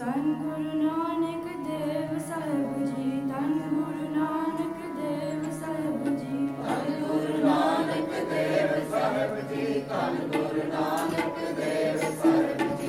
Tan Guru Nanak Dev Sahib Ji, Tan Guru Nanak Dev Sahib Ji, Tan Guru Nanak Dev Sahib Ji, Tan Guru Nanak Dev Sahib Ji, Tan Guru Nanak Dev Sahib Ji, Tan Guru Nanak Dev Sahib Ji, Tan Guru Nanak Dev Sahib Ji, Tan Guru Nanak Dev Sahib Ji, Tan Guru Nanak Dev Sahib Ji.